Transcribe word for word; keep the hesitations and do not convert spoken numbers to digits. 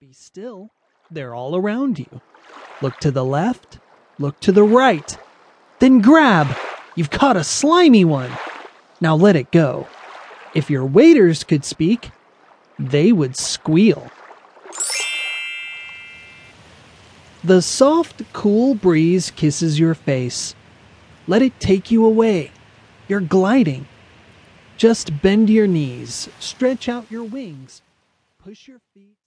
Be still. They're all around you. Look to the left. Look to the right. Then grab. You've caught a slimy one. Now let it go. If your waders could speak, they would squeal. The soft, cool breeze kisses your face. Let it take you away. You're gliding. Just bend your knees, stretch out your wings, push your feet.